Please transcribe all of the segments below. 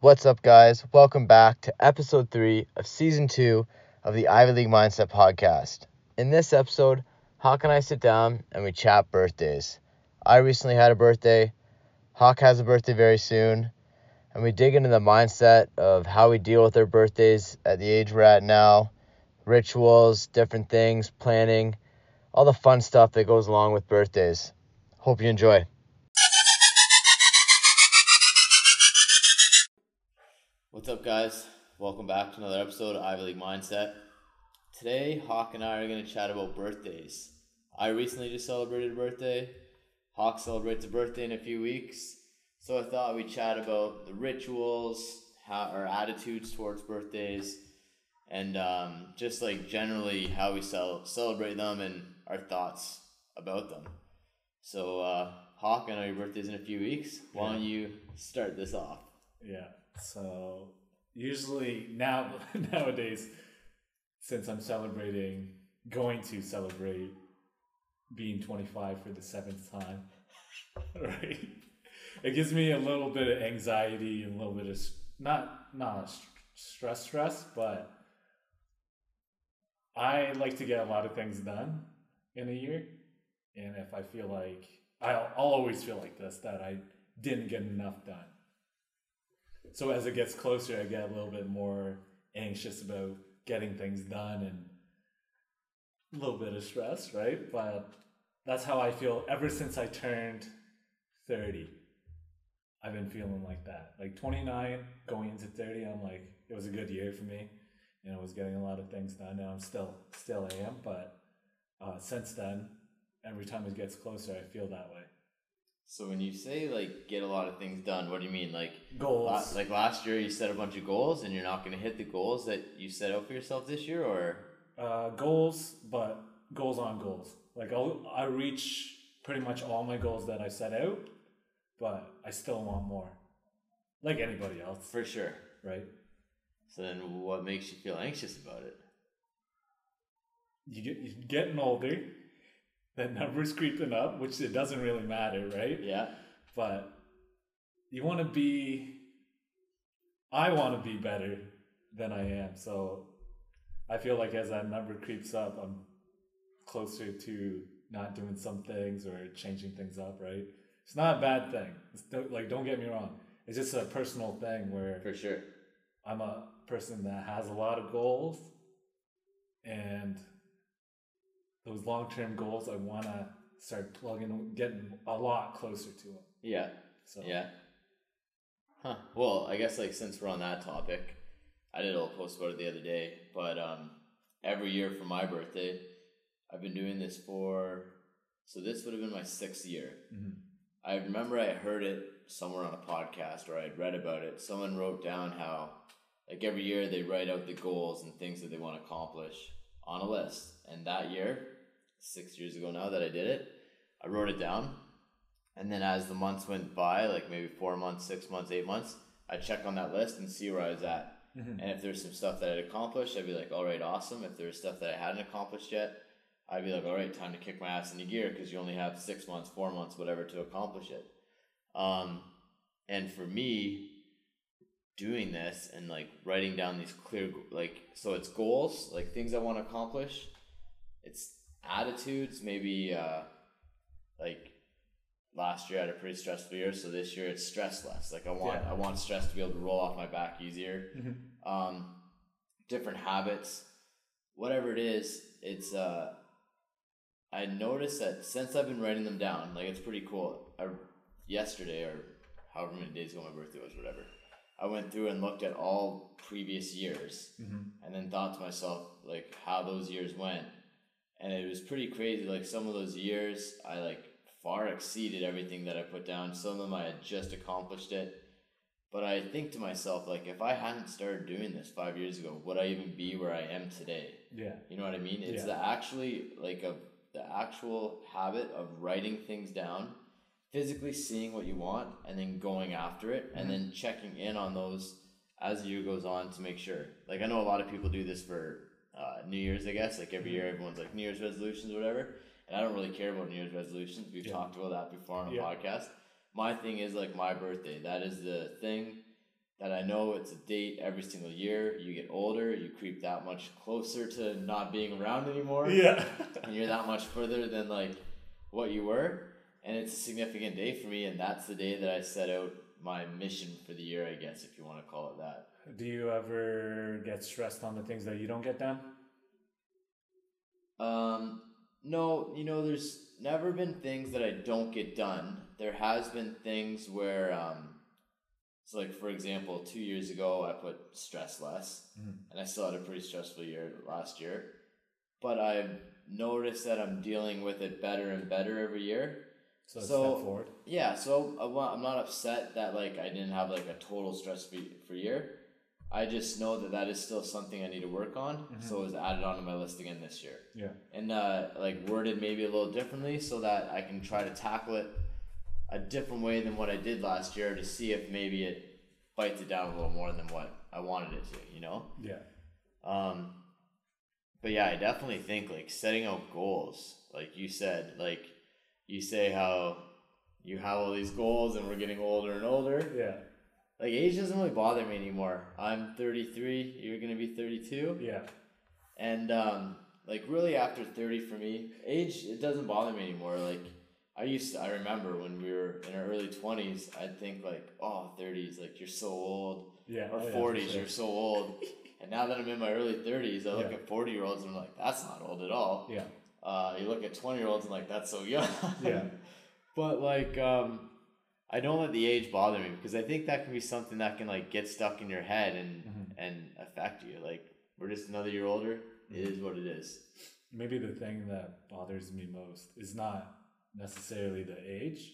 What's up, guys? Welcome back to episode 3 of season 2 of the Ivy League Mindset Podcast. In this episode, Hawk and I sit down and we chat birthdays. I recently had a birthday. Hawk has a birthday very soon. And we dig into the mindset of how we deal with our birthdays at the age we're at now. Rituals, different things, planning, all the fun stuff that goes along with birthdays. Hope you enjoy. What's up, guys? Welcome back to another episode of Ivy League Mindset. Today, Hawk and I are going to chat about birthdays. I recently just celebrated a birthday. Hawk celebrates a birthday in a few weeks. So I thought we'd chat about the rituals, how our attitudes towards birthdays, and just like generally how we celebrate them and our thoughts about them. So Hawk, I know your birthday's in a few weeks. Why don't you start this off? Yeah. So usually nowadays, since I'm going to celebrate being 25 for the 7th time, right? It gives me a little bit of anxiety and a little bit of not stress, but I like to get a lot of things done in a year, and if I feel like I'll always feel like this, that I didn't get enough done. So as it gets closer, I get a little bit more anxious about getting things done and a little bit of stress, right? But that's how I feel ever since I turned 30. I've been feeling like that. Like 29, going into 30, I'm like, it was a good year for me. And I was getting a lot of things done. And I'm still am. But since then, every time it gets closer, I feel that way. So when you say, like, get a lot of things done, what do you mean? Like goals. Last year you set a bunch of goals and you're not going to hit the goals that you set out for yourself this year, or? Goals on goals. Like I reach pretty much all my goals that I set out, but I still want more. Like anybody else. For sure. Right? So then what makes you feel anxious about it? You're getting older. That number's creeping up, which it doesn't really matter, right? Yeah. But you want to be... I want to be better than I am. So I feel like as that number creeps up, I'm closer to not doing some things or changing things up, right? It's not a bad thing. Don't get me wrong. It's just a personal thing where... For sure. I'm a person that has a lot of goals and... those long-term goals, I want to start getting a lot closer to them. Yeah. So. Yeah. Huh. Well, I guess like since we're on that topic, I did a little post about it the other day, but every year for my birthday, I've been doing this so this would have been my 6th year. Mm-hmm. I remember I heard it somewhere on a podcast or I'd read about it. Someone wrote down how like every year they write out the goals and things that they want to accomplish on a list. And that year, 6 years ago now that I did it, I wrote it down. And then as the months went by, like maybe 4 months, 6 months, 8 months, I'd check on that list and see where I was at. Mm-hmm. And if there's some stuff that I'd accomplished, I'd be like, all right, awesome. If there's stuff that I hadn't accomplished yet, I'd be like, all right, time to kick my ass into gear because you only have 6 months, 4 months, whatever to accomplish it. And for me, doing this and like writing down these clear, like, so it's goals, like things I want to accomplish. It's attitudes, maybe like last year I had a pretty stressful year, so this year it's stress less. Like I want stress to be able to roll off my back easier. Mm-hmm. Different habits, whatever it is, it's I noticed that since I've been writing them down, like it's pretty cool. Yesterday or however many days ago my birthday was, whatever, I went through and looked at all previous years. Mm-hmm. And then thought to myself like how those years went. And it was pretty crazy. Like some of those years I like far exceeded everything that I put down. Some of them I had just accomplished it. But I think to myself, like if I hadn't started doing this 5 years ago, would I even be where I am today? Yeah. You know what I mean? It's the actual habit of writing things down, physically seeing what you want and then going after it. Mm-hmm. And then checking in on those as the year goes on to make sure. Like I know a lot of people do this for New Year's, I guess. Like every year everyone's like New Year's resolutions or whatever, and I don't really care about New Year's resolutions. We've talked about that before on the podcast. My thing is like my birthday, that is the thing that I know it's a date every single year. You get older, you creep that much closer to not being around anymore. Yeah. And you're that much further than like what you were. And it's a significant day for me, and that's the day that I set out my mission for the year, I guess, if you want to call it that. Do you ever get stressed on the things that you don't get done? No, you know, there's never been things that I don't get done. There has been things where, so like, for example, 2 years ago, I put stress less, and I still had a pretty stressful year last year, but I've noticed that I'm dealing with it better and better every year. So, step forward. Yeah, so I'm not upset that like I didn't have like a total stress-free year. I just know that that is still something I need to work on, so it was added onto my list again this year. Yeah, and like worded maybe a little differently so that I can try to tackle it a different way than what I did last year to see if maybe it bites it down a little more than what I wanted it to, you know? Yeah. But yeah, I definitely think like setting out goals, like you said, like you say how you have all these goals and we're getting older and older. Yeah. Like age doesn't really bother me anymore. I'm 33, you're going to be 32. Yeah. And like really after 30 for me, age, it doesn't bother me anymore. Like I remember when we were in our early 20s, I'd think like, oh, 30s, like you're so old. Yeah. Or 40s, yeah, sure. You're so old. And now that I'm in my early 30s, I look at 40-year-olds and I'm like, that's not old at all. Yeah. You look at 20-year-olds and like, that's so young. Yeah. But like, I don't let the age bother me because I think that can be something that can like get stuck in your head and affect you. Like, we're just another year older. It is what it is. Maybe the thing that bothers me most is not necessarily the age,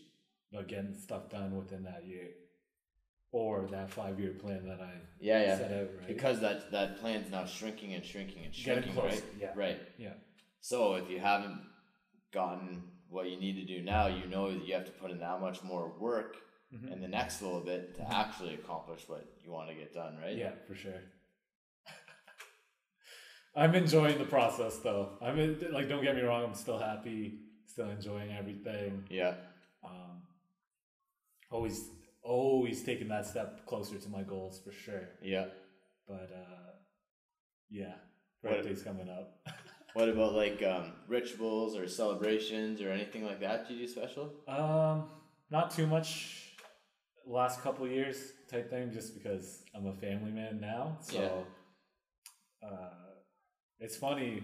but getting stuff done within that year or that 5-year plan that I set out. Right? Because that plan's now shrinking and shrinking and shrinking. Getting close. Right? Yeah. Right. Yeah. So if you haven't gotten what you need to do now, you know that you have to put in that much more work in the next little bit to actually accomplish what you want to get done, right? Yeah, for sure. I'm enjoying the process, though. Like, don't get me wrong, I'm still happy, still enjoying everything. Yeah. Always taking that step closer to my goals, for sure. Yeah. But, birthday's coming up. What about like rituals or celebrations or anything like that? Do you do special? Not too much last couple years type thing, just because I'm a family man now. So it's funny.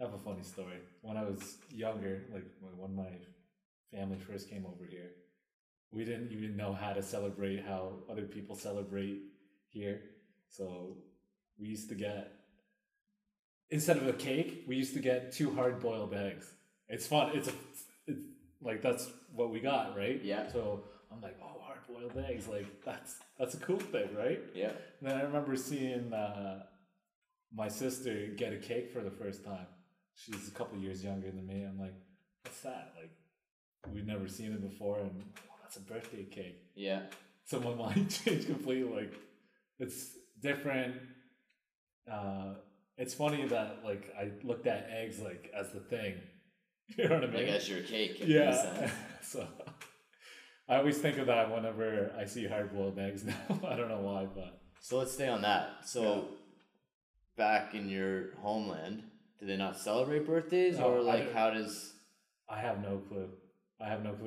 I have a funny story. When I was younger, like when my family first came over here, we didn't even know how to celebrate how other people celebrate here. So we used to get, instead of a cake, we used to get 2 hard-boiled eggs. It's fun. It's like, that's what we got, right? Yeah. So I'm like, oh, hard-boiled eggs. Like, that's a cool thing, right? Yeah. And then I remember seeing my sister get a cake for the first time. She's a couple years younger than me. I'm like, what's that? Like, we've never seen it before. And oh, that's a birthday cake. Yeah. So my mind changed completely. Like, it's different. It's funny that like I looked at eggs like as the thing, you know what I mean? Like as your cake. Yeah. So I always think of that whenever I see hard-boiled eggs now. I don't know why, but. So let's stay on that. So back in your homeland, do they not celebrate birthdays or like how does? I have no clue.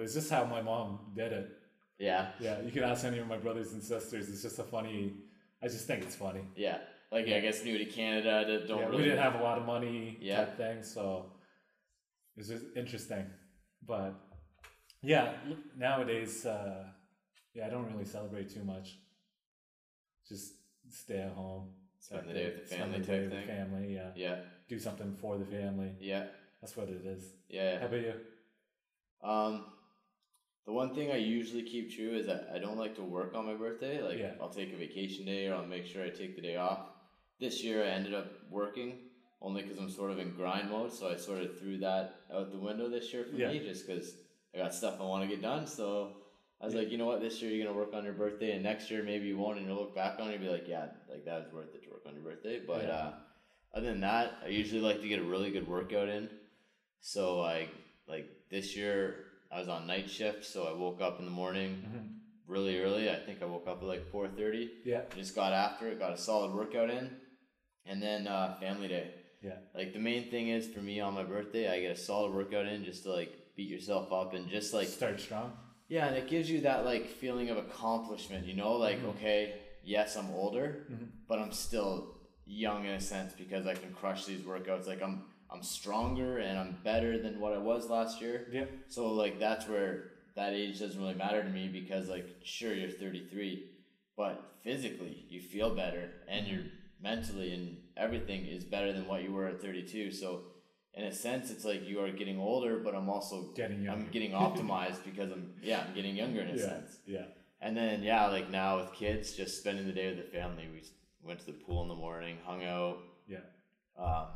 It's just how my mom did it. Yeah. Yeah. You can ask any of my brothers and sisters. It's just I just think it's funny. Yeah. Like, I guess new to Canada, we didn't have a lot of money type thing, so it's just interesting. But, yeah, nowadays, I don't really celebrate too much. Just stay at home. Spend the day with the family type thing. Family, yeah. Yeah. Do something for the family. Yeah. That's what it is. Yeah. How about you? The one thing I usually keep true is that I don't like to work on my birthday. Like, I'll take a vacation day or I'll make sure I take the day off. This year I ended up working only because I'm sort of in grind mode, so I sort of threw that out the window this year for me, just because I got stuff I want to get done. So I was like, you know what, this year you're going to work on your birthday, and next year maybe you won't, and you'll look back on it and be like, yeah, like that was worth it to work on your birthday. But other than that, I usually like to get a really good workout in. So like this year I was on night shift, so I woke up in the morning, really early. I think I woke up at like 4:30. Yeah. I just got after it, got a solid workout in, and then family day. Yeah. Like the main thing is for me on my birthday, I get a solid workout in just to like beat yourself up and just like start strong. Yeah, and it gives you that like feeling of accomplishment, you know, like, okay, yes, I'm older, but I'm still young in a sense because I can crush these workouts. Like I'm stronger and I'm better than what I was last year. Yeah. So like that's where that age doesn't really matter to me because like sure you're 33, but physically you feel better and you're mentally and everything is better than what you were at 32. So in a sense, it's like you are getting older, but I'm also getting younger. I'm getting optimized because I'm getting younger in a sense. Yeah. And then, like now with kids, just spending the day with the family. We went to the pool in the morning, hung out. Yeah.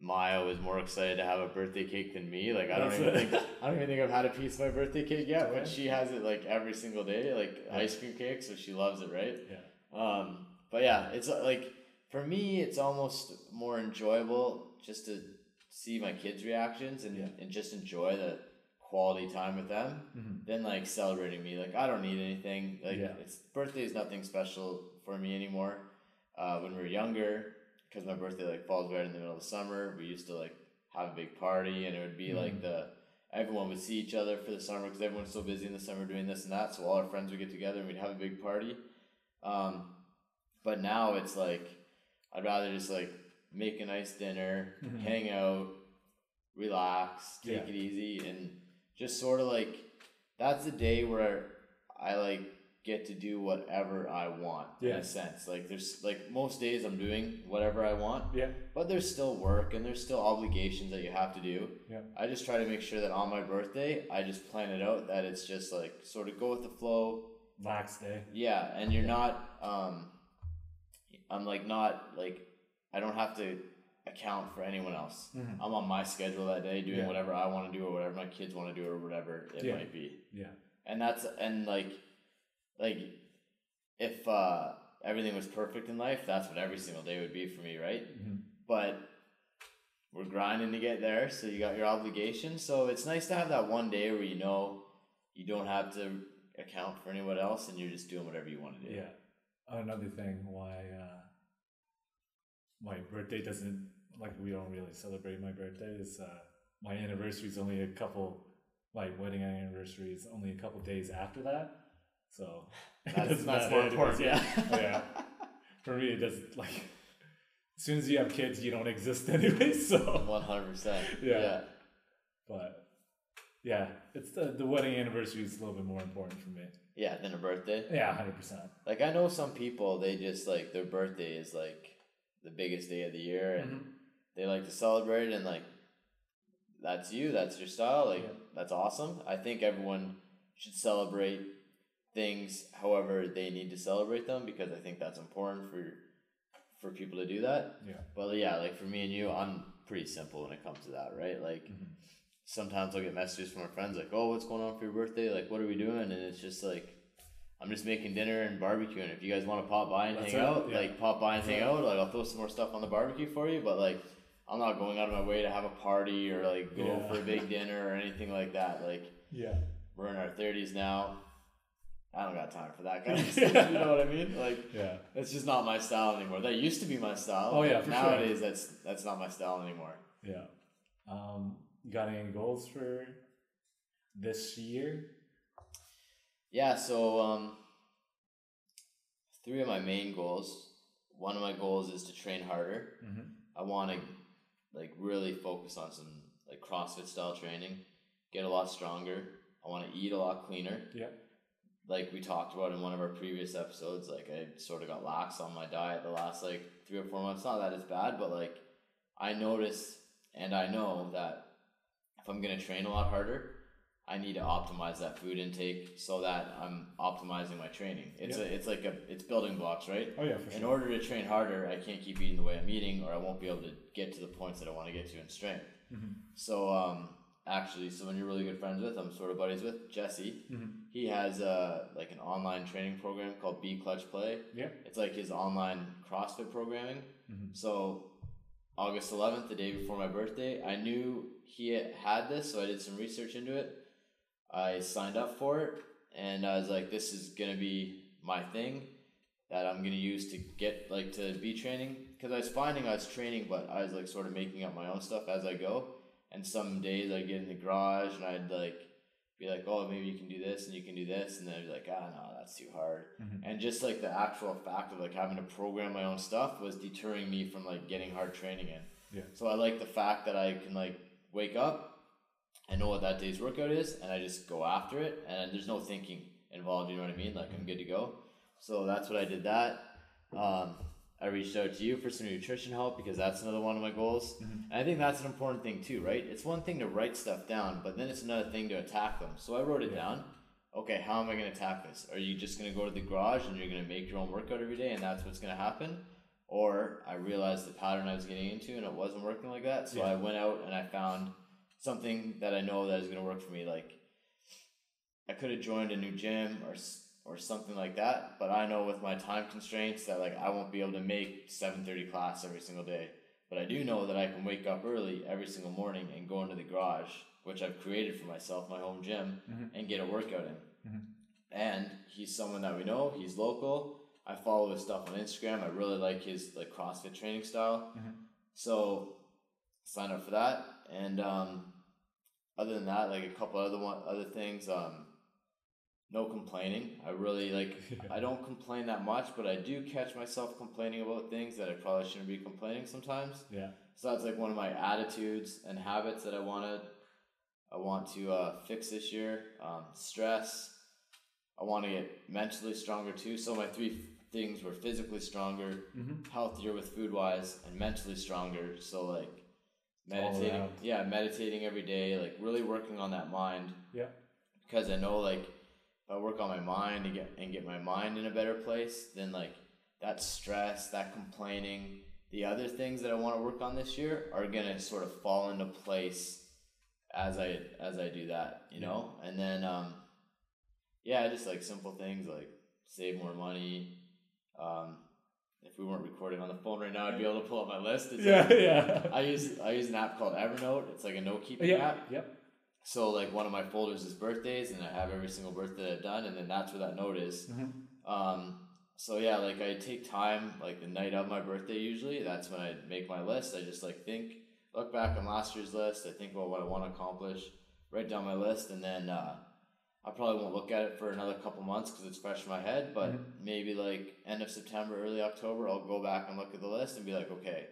Maya was more excited to have a birthday cake than me. Like I don't even think I've had a piece of my birthday cake yet, but she has it like every single day, like ice cream cake, so she loves it, right? Yeah. But yeah, it's like for me, it's almost more enjoyable just to see my kids' reactions and just enjoy the quality time with them than like celebrating me. Like I don't need anything. Like it's birthday is nothing special for me anymore. When we were younger, because my birthday like falls right in the middle of summer, we used to like have a big party and it would be like everyone would see each other for the summer because everyone's so busy in the summer doing this and that. So all our friends would get together and we'd have a big party. But now it's like I'd rather just like make a nice dinner, hang out, relax, take it easy, and just sort of like that's the day where I like get to do whatever I want in a sense. Like there's like most days I'm doing whatever I want, but there's still work and there's still obligations that you have to do. I just try to make sure that on my birthday I just plan it out that it's just like sort of go with the flow, relax day. And you're not I don't have to account for anyone else. I'm on my schedule that day doing whatever I want to do or whatever my kids want to do or whatever it might be. And that's like if everything was perfect in life, that's what every single day would be for me, right? But we're grinding to get there, so you got your obligation. So it's nice to have that one day where you know you don't have to account for anyone else and you're just doing whatever you want to do. Another thing why my birthday doesn't, like we don't really celebrate my birthday, is my anniversary is only a couple, like wedding anniversary is only a couple days after that. So that's more important. For me, it doesn't, like, as soon as you have kids, you don't exist anyway, so. 100%. But it's the wedding anniversary is a little bit more important for me. Yeah, than a birthday? Yeah, 100%. Like, I know some people, they just, like, their birthday is, like, the biggest day of the year and they like to celebrate and like that's you, that's your style, like that's awesome. I think everyone should celebrate things however they need to celebrate them because I think that's important for people to do that. But like for me and you, I'm pretty simple when it comes to that, right? Like sometimes I'll get messages from my friends like, oh, what's going on for your birthday, like what are we doing? And it's just like I'm just making dinner and barbecuing. If you guys want to pop by and hang out, like I'll throw some more stuff on the barbecue for you, but like I'm not going out of my way to have a party or like go for a big dinner or anything like that. Like we're in our 30s now. I don't got time for that kind of stuff. You know what I mean? Like it's just not my style anymore. That used to be my style. Oh yeah, for nowadays sure. that's not my style anymore. Yeah. You got any goals for this year? Yeah, so three of my main goals. One of my goals is to train harder. I want to like really focus on some like CrossFit style training, get a lot stronger. I want to eat a lot cleaner. Yeah. Like we talked about in one of our previous episodes, like I sort of got lax on my diet the last like 3 or 4 months. Not that it's bad, but like I notice and I know that if I'm going to train a lot harder, I need to optimize that food intake so that I'm optimizing my training. It's building blocks, right? Oh yeah, for sure. In order to train harder, I can't keep eating the way I'm eating or I won't be able to get to the points that I want to get to in strength. So actually someone you're really good friends with, I'm sort of buddies with, Jesse, he has like an online training program called B Clutch Play. Yeah. It's like his online CrossFit programming. So August 11th, the day before my birthday, I knew he had this, so I did some research into it. I signed up for it And I was like, this is going to be my thing that I'm going to use to get like to be training. Cause I was finding I was training, but I was like sort of making up my own stuff as I go. And some days I'd get in the garage and I'd like be like, oh, maybe you can do this and you can do this. And then I'd be like, ah, no, that's too hard. Mm-hmm. And just like the actual fact of like having to program my own stuff was deterring me from like getting hard training in. Yeah. So I like the fact that I can like wake up and know what that day's workout is and I just go after it and there's no thinking involved. You know what I mean? Like I'm good to go. So that's what I did that. I reached out to you for some nutrition help because that's another one of my goals. Mm-hmm. And I think that's an important thing too, right? It's one thing to write stuff down, but then it's another thing to attack them. So I wrote it down. Okay, how am I going to attack this? Are you just going to go to the garage and you're going to make your own workout every day and that's what's going to happen? Or I realized the pattern I was getting into and it wasn't working like that. So I went out and I found something that I know that is going to work for me. Like I could have joined a new gym or something like that, but I know with my time constraints that like I won't be able to make 7:30 class every single day, but I do know that I can wake up early every single morning and go into the garage, which I've created for myself, my home gym, mm-hmm. and get a workout in. Mm-hmm. And he's someone that we know, he's local. I follow his stuff on Instagram. I really like his like CrossFit training style. Mm-hmm. So sign up for that. And other than that, like a couple other things, no complaining. I really like, I don't complain that much, but I do catch myself complaining about things that I probably shouldn't be complaining sometimes. Yeah. So that's like one of my attitudes and habits that I want to fix this year. Stress. I want to get mentally stronger too. So my three things were physically stronger, mm-hmm. healthier with food wise, and mentally stronger. So like meditating every day, like really working on that mind. Yeah. Because I know like, I work on my mind and get my mind in a better place, then like that stress, that complaining, the other things that I want to work on this year are gonna sort of fall into place as I do that, you know. And then just like simple things like save more money. If we weren't recording on the phone right now, I'd be able to pull up my list. It's I use an app called Evernote. It's like a note keeping app. Yep. So like one of my folders is birthdays and I have every single birthday that I've done and then that's where that note is. Mm-hmm. Like I take time, like the night of my birthday usually, that's when I make my list. I just like look back on last year's list, I think about what I want to accomplish, write down my list, and then I probably won't look at it for another couple months because it's fresh in my head, but mm-hmm. maybe like end of September, early October, I'll go back and look at the list and be like, okay,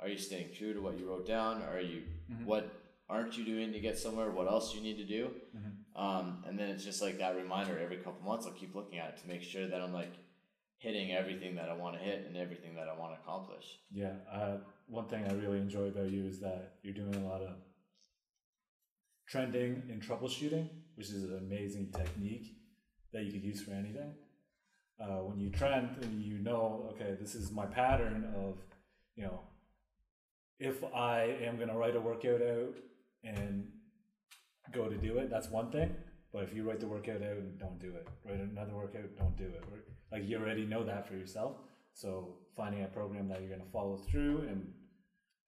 are you staying true to what you wrote down? Are you mm-hmm. what aren't you doing to get somewhere? What else you need to do? Mm-hmm. And then it's just like that reminder every couple months, I'll keep looking at it to make sure that I'm like hitting everything that I want to hit and everything that I want to accomplish. Yeah. One thing I really enjoy about you is that you're doing a lot of trending and troubleshooting, which is an amazing technique that you could use for anything. When you trend and you know, okay, this is my pattern of, you know, if I am going to write a workout out and go to do it, that's one thing. But if you write the workout out and don't do it, write another workout, don't do it. Like you already know that for yourself. So finding a program that you're going to follow through, and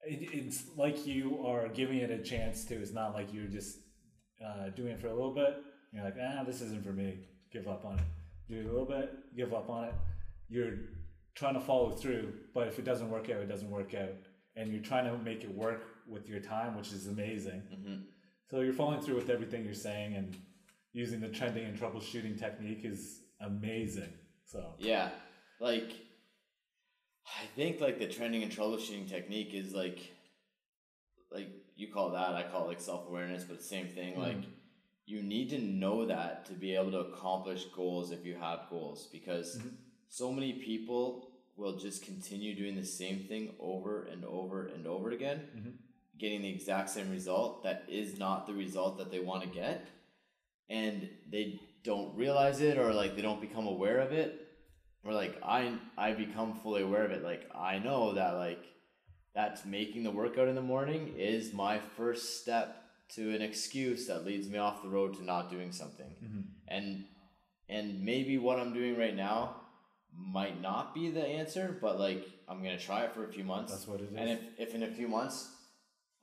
it's like you are giving it a chance too. It's not like you're just doing it for a little bit. You're like, this isn't for me. Give up on it. Do it a little bit, give up on it. You're trying to follow through, but if it doesn't work out, it doesn't work out. And you're trying to make it work with your time, which is amazing. Mm-hmm. So you're following through with everything you're saying, and using the trending and troubleshooting technique is amazing. So yeah, like I think like the trending and troubleshooting technique is like you call that, I call it like self-awareness, but it's the same thing. Mm-hmm. Like you need to know that to be able to accomplish goals if you have goals, because mm-hmm. so many people will just continue doing the same thing over and over and over again, mm-hmm. getting the exact same result that is not the result that they want to get, and they don't realize it, or like they don't become aware of it, or like I become fully aware of it. Like I know that like that's making the workout in the morning is my first step to an excuse that leads me off the road to not doing something. Mm-hmm. And maybe what I'm doing right now might not be the answer, but like I'm gonna try it for a few months. That's what it is. And if in a few months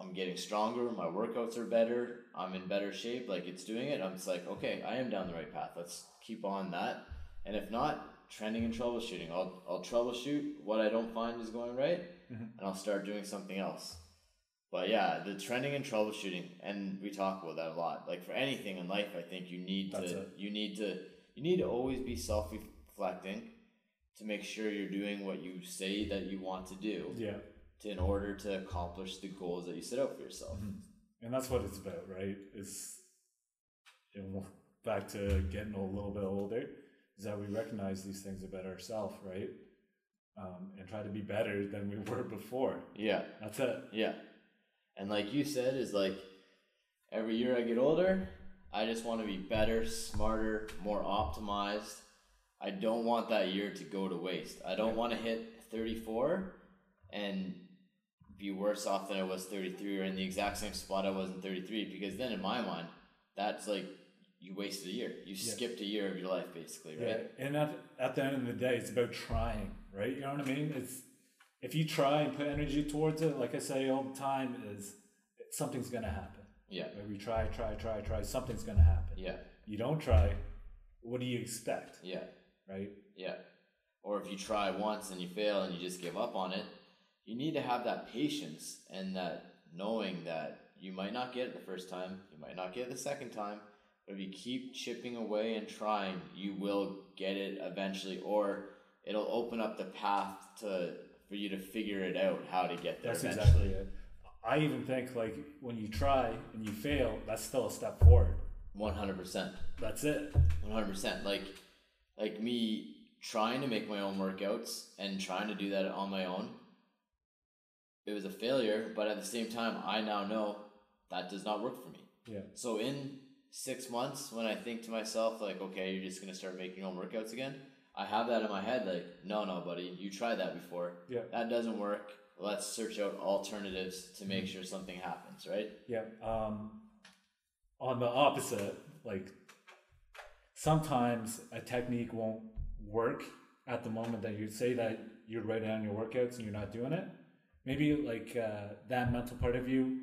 I'm getting stronger, my workouts are better, I'm in better shape, like it's doing it. I'm just like, okay, I am down the right path. Let's keep on that. And if not, trending and troubleshooting. I'll troubleshoot what I don't find is going right, and I'll start doing something else. But yeah, the trending and troubleshooting, and we talk about that a lot. Like for anything in life, I think you need to always be self-reflecting to make sure you're doing what you say that you want to do. Yeah. In order to accomplish the goals that you set out for yourself. And that's what it's about, right? Is, you know, back to getting a little bit older, is that we recognize these things about ourselves, right? And try to be better than we were before. Yeah. That's it. Yeah. And like you said, is like every year I get older, I just want to be better, smarter, more optimized. I don't want that year to go to waste. I don't want to hit 34 and be worse off than I was 33, or in the exact same spot I was in 33, because then in my mind, that's like you wasted a year. You skipped a year of your life, basically, right? Yeah. And at the end of the day, it's about trying, right? You know what I mean? It's, if you try and put energy towards it, like I say all the time, is something's going to happen. Yeah. Like we try, something's going to happen. Yeah. You don't try, what do you expect? Yeah. Right? Yeah. Or if you try once and you fail and you just give up on it, you need to have that patience and that knowing that you might not get it the first time, you might not get it the second time, but if you keep chipping away and trying, you will get it eventually, or it'll open up the path for you to figure it out how to get there. That's eventually. Exactly it. I even think like when you try and you fail, that's still a step forward. 100%. That's it. 100%. Like me trying to make my own workouts and trying to do that on my own, it was a failure, but at the same time, I now know that does not work for me. Yeah. So in 6 months, when I think to myself, like, okay, you're just going to start making your own workouts again, I have that in my head, like, no, buddy, you tried that before. Yeah. That doesn't work. Let's search out alternatives to make sure something happens, right? Yeah. On the opposite, like, sometimes a technique won't work at the moment that you say that you write down your workouts and you're not doing it. Maybe like that mental part of you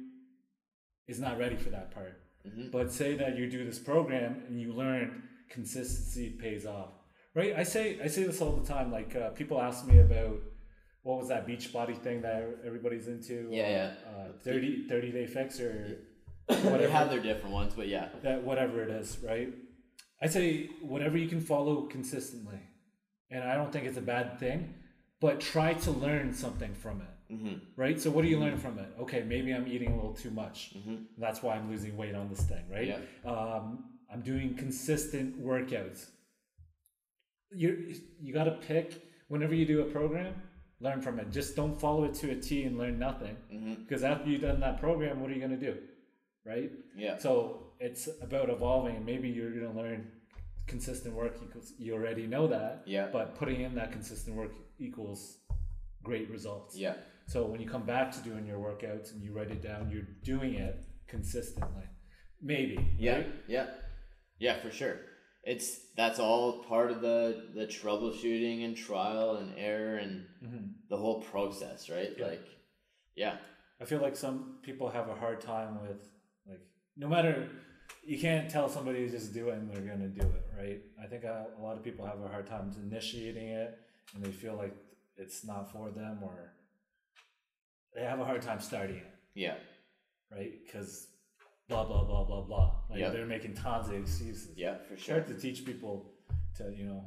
is not ready for that part. Mm-hmm. But say that you do this program and you learn consistency pays off, right? I say this all the time. Like people ask me about what was that beach body thing that everybody's into? Yeah. 30-day fix or whatever. They have their different ones, but yeah. That whatever it is, right? I say whatever you can follow consistently. And I don't think it's a bad thing, but try to learn something from it. Mm-hmm. Right? So what do you learn from it? Okay, maybe I'm eating a little too much. Mm-hmm. That's why I'm losing weight on this thing, right? Yeah. I'm doing consistent workouts. You got to pick, whenever you do a program, learn from it. Just don't follow it to a T and learn nothing. Mm-hmm. Because after you've done that program, what are you going to do? Right? Yeah. So it's about evolving, and maybe you're going to learn consistent work equals, you already know that. Yeah. But putting in that consistent work equals great results. Yeah. So when you come back to doing your workouts and you write it down, you're doing it consistently. Maybe. Yeah, right? Yeah, for sure. That's all part of the troubleshooting and trial and error and the whole process, right? Yeah. Like, yeah. I feel like some people have a hard time with, like, no matter, you can't tell somebody to just do it and they're going to do it, right? I think a lot of people have a hard time initiating it, and they feel like it's not for them, or they have a hard time starting it. Yeah. Right? Because blah, blah, blah, blah, blah. Like they're making tons of excuses. Yeah, for sure. Start to teach people to, you know,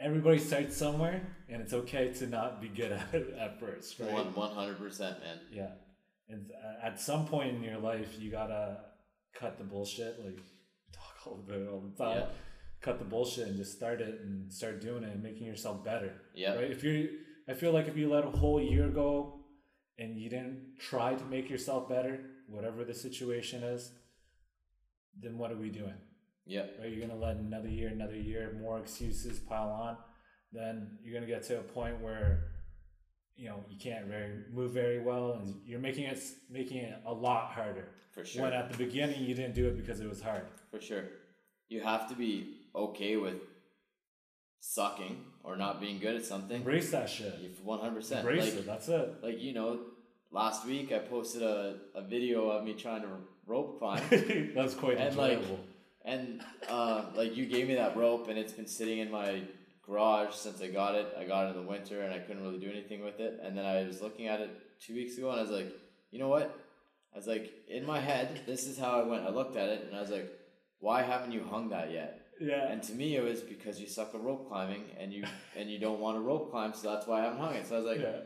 everybody starts somewhere, and it's okay to not be good at it at first, right? 100%, man. Yeah. And at some point in your life, you got to cut the bullshit. Like, talk all about it all the time. Yeah. Cut the bullshit and just start it and start doing it and making yourself better. Yeah. Right? I feel like if you let a whole year go and you didn't try to make yourself better, whatever the situation is, then what are we doing? Yeah. Right? You're going to let another year, more excuses pile on. Then you're going to get to a point where, you know, you can't move very well, and you're making it a lot harder. For sure. When at the beginning you didn't do it because it was hard. For sure. You have to be okay with sucking or not being good at something. Embrace that shit. 100%. Embrace it. That's it. Like, you know, Last week, I posted a video of me trying to rope climb. That was quite enjoyable. And you gave me that rope, and it's been sitting in my garage since I got it. I got it in the winter, and I couldn't really do anything with it. And then I was looking at it 2 weeks ago, and I was like, you know what? I was like, in my head, this is how I went. I looked at it, and I was like, why haven't you hung that yet? Yeah. And to me, it was because you suck at rope climbing, and you don't want to rope climb, so that's why I haven't hung it. So I was like... Yeah.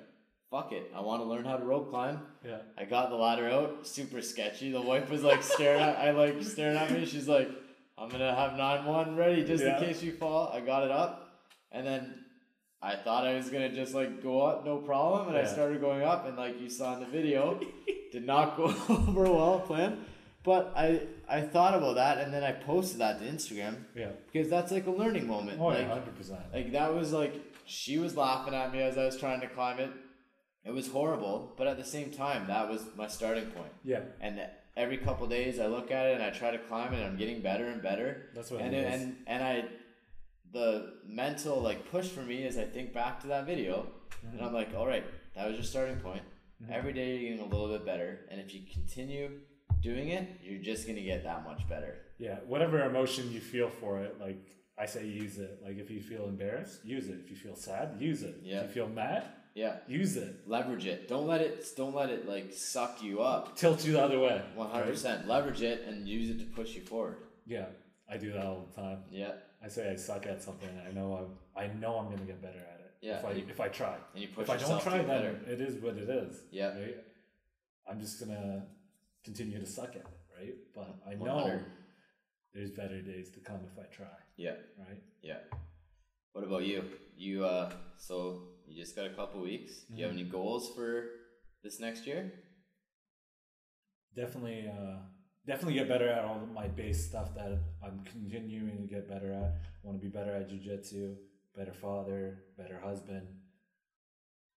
Fuck it, I want to learn how to rope climb. Yeah. I got the ladder out, super sketchy. The wife was like staring at me. She's like, I'm going to have 9-1 ready just in case you fall. I got it up, and then I thought I was going to just go up, no problem. And I started going up, and you saw in the video, did not go over well planned. But I thought about that, and then I posted that to Instagram. Yeah. Because that's a learning moment. Oh, yeah, 100%. That was she was laughing at me as I was trying to climb it. It was horrible, but at the same time, that was my starting point. Yeah. And every couple of days, I look at it and I try to climb it, and I'm getting better and better. That's what it is. And the mental push for me is I think back to that video, mm-hmm. and I'm like, all right, that was your starting point. Mm-hmm. Every day you're getting a little bit better, and if you continue doing it, you're just gonna get that much better. Yeah. Whatever emotion you feel for it, I say, use it. If you feel embarrassed, use it. If you feel sad, use it. Yeah. If you feel mad. Yeah. Use it. Leverage it. Don't let it suck you up. Tilt you the other way. 100%. Right? Leverage it and use it to push you forward. Yeah. I do that all the time. Yeah. I say I suck at something. I know I'm going to get better at it. Yeah. If I try. And you push yourself. If I don't try, then it is what it is. Yeah. Right? I'm just going to continue to suck at it, right? But I know 100. There's better days to come if I try. Yeah. Right? Yeah. What about you? You just got a couple weeks. Do you have any goals for this next year? Definitely get better at all my base stuff that I'm continuing to get better at. I want to be better at jiu-jitsu, better father, better husband.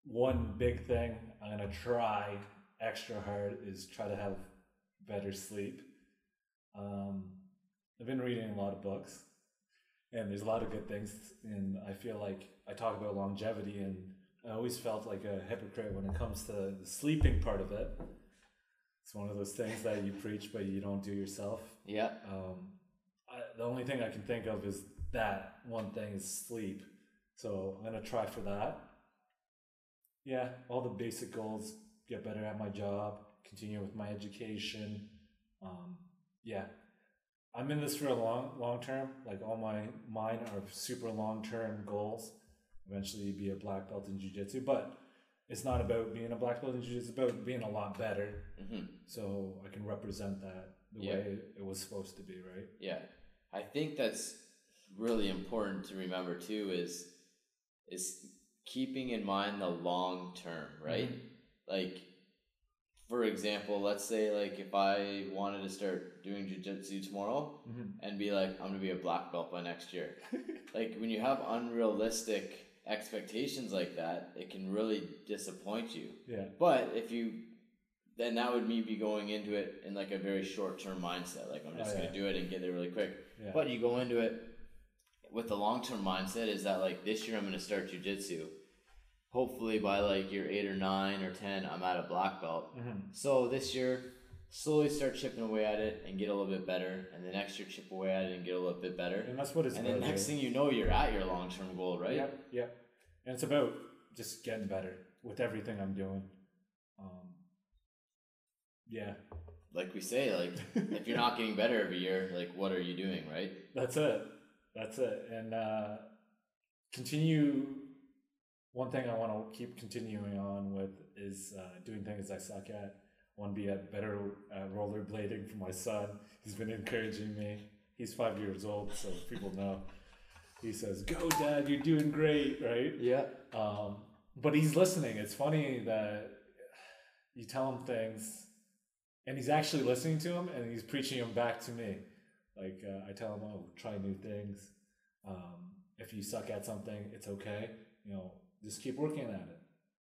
One big thing I'm going to try extra hard is try to have better sleep. I've been reading a lot of books. And there's a lot of good things, and I feel I talk about longevity, and I always felt like a hypocrite when it comes to the sleeping part of it. It's one of those things that you preach, but you don't do yourself. Yeah. The only thing I can think of is that one thing is sleep. So I'm going to try for that. Yeah, all the basic goals, get better at my job, continue with my education. Yeah. I'm in this for a long term. All mine are super long-term goals. Eventually be a black belt in jiu-jitsu, but it's not about being a black belt in jiu-jitsu. It's about being a lot better. Mm-hmm. So I can represent that the way it was supposed to be, right? Yeah. I think that's really important to remember too is keeping in mind the long term, right? Mm-hmm. For example, let's say if I wanted to start doing jiu-jitsu tomorrow mm-hmm. and be I'm going to be a black belt by next year. When you have unrealistic expectations like that, it can really disappoint you. Yeah. But then that would be going into it in a very short-term mindset. I'm just going to do it and get there really quick. Yeah. But you go into it with the long-term mindset is that this year I'm going to start jiu-jitsu. Hopefully by year 8 or 9 or 10, I'm at a black belt. Mm-hmm. So this year, slowly start chipping away at it and get a little bit better. And the next year, chip away at it and get a little bit better. And that's what it's about. And the next thing you know, you're at your long-term goal, right? Yep. And it's about just getting better with everything I'm doing. Yeah. Like we say, if you're not getting better every year, what are you doing, right? That's it. And continue... One thing I want to keep continuing on with is doing things I suck at. I want to be better at rollerblading for my son. He's been encouraging me. He's 5 years old, so people know. He says, "Go, Dad! You're doing great, right?" Yeah. But he's listening. It's funny that you tell him things, and he's actually listening to him, and he's preaching them back to me. I tell him, "Oh, try new things. If you suck at something, it's okay. You know." Just keep working at it.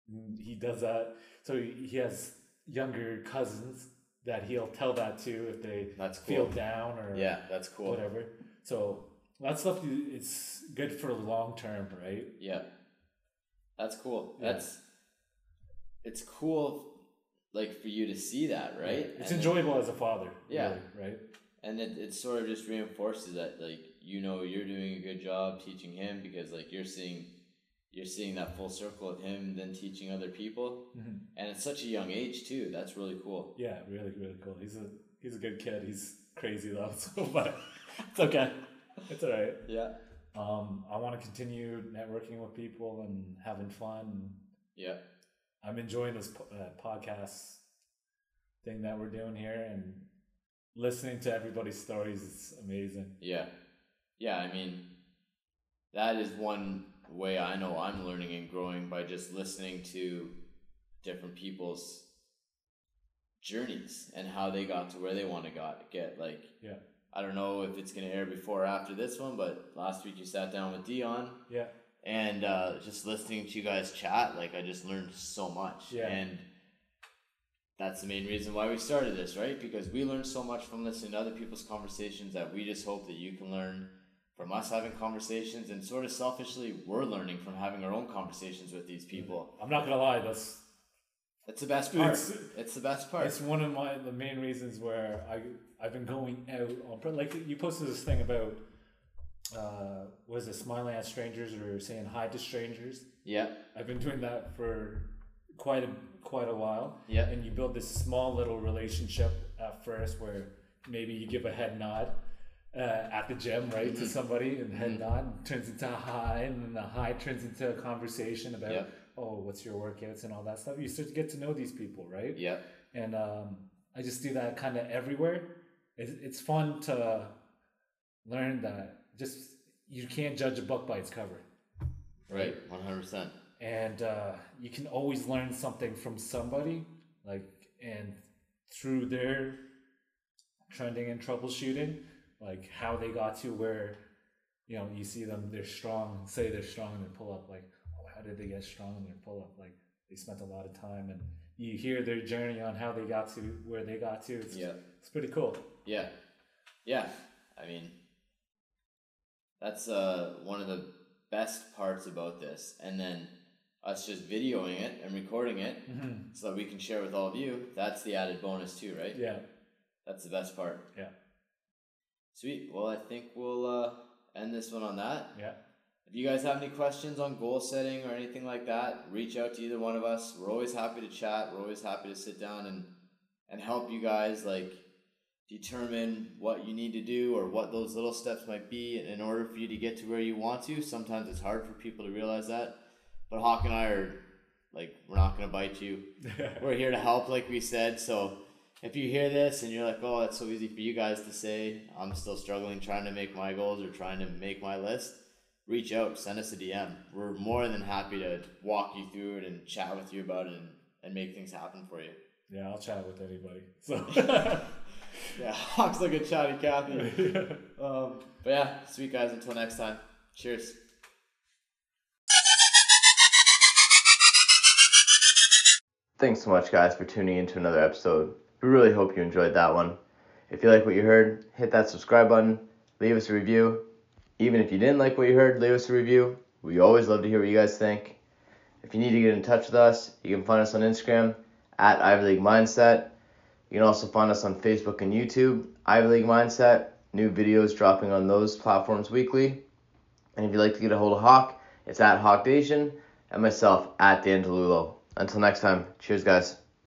And he does that. So he has younger cousins that he'll tell that to if they feel down or that's cool. Whatever. So that stuff, it's good for long term, right? Yeah. That's cool. It's cool like for you to see that, right? It's and enjoyable as a father. Yeah. Really, right. And it sort of just reinforces that, like, you know, you're doing a good job teaching him because, like, you're seeing that full circle of him then teaching other people. Mm-hmm. And at such a young age too. That's really cool. Yeah, really, really cool. He's a good kid. He's crazy though, so, but it's okay. It's all right. Yeah. I want to continue networking with people and having fun. Yeah. I'm enjoying this podcast thing that we're doing here, and listening to everybody's stories is amazing. Yeah. Yeah, I mean, that is one way I know I'm learning and growing, by just listening to different people's journeys and how they got to where they want to get. Like, yeah. I don't know if it's going to air before or after this one, but last week you sat down with Dion. Yeah. And just listening to you guys chat, like, I just learned so much. Yeah. And that's the main reason why we started this, right? Because we learned so much from listening to other people's conversations that we just hope that you can learn from us having conversations, and sort of selfishly, we're learning from having our own conversations with these people. I'm not gonna lie, that's the best part. It's the best part. It's one of the main reasons where I've been going out on, like, you posted this thing about was it smiling at strangers or saying hi to strangers? Yeah, I've been doing that for quite a while. Yeah, and you build this small little relationship at first, where maybe you give a head nod at the gym, right, mm-hmm. to somebody, and head mm-hmm. nod turns into a hi, and then the hi turns into a conversation about, yep. oh, what's your workouts and all that stuff. You start to get to know these people, right? Yeah. And I just do that kind of everywhere. It's fun to learn that just you can't judge a book by its cover. Right, 100%. And you can always learn something from somebody, like, and through their trending and troubleshooting, like how they got to where, you know, you see them, they're strong, say they're strong in their pull-up, like, oh, how did they get strong in their pull-up? Like, they spent a lot of time, and you hear their journey on how they got to where they got to. It's pretty cool. Yeah. Yeah. I mean, that's one of the best parts about this. And then us just videoing it and recording it mm-hmm. so that we can share with all of you. That's the added bonus too, right? Yeah. That's the best part. Yeah. Sweet. Well, I think we'll end this one on that. Yeah. If you guys have any questions on goal setting or anything like that, reach out to either one of us. We're always happy to chat. We're always happy to sit down and help you guys, like, determine what you need to do or what those little steps might be in order for you to get to where you want to. Sometimes it's hard for people to realize that. But Hawk and I are, like, we're not going to bite you. We're here to help, like we said, so... If you hear this and you're like, oh, that's so easy for you guys to say, I'm still struggling trying to make my goals or trying to make my list, reach out, send us a DM. We're more than happy to walk you through it and chat with you about it and make things happen for you. Yeah, I'll chat with anybody. So yeah, Hawk's like a chatty Cathy. But yeah, sweet guys, until next time. Cheers. Thanks so much, guys, for tuning into another episode. We really hope you enjoyed that one. If you like what you heard, hit that subscribe button, leave us a review. Even if you didn't like what you heard, leave us a review. We always love to hear what you guys think. If you need to get in touch with us, you can find us on Instagram, at Ivy League Mindset. You can also find us on Facebook and YouTube, Ivy League Mindset. New videos dropping on those platforms weekly. And if you'd like to get a hold of Hawk, it's at HawkDation, and myself, at Dan DiLullo. Until next time, cheers, guys.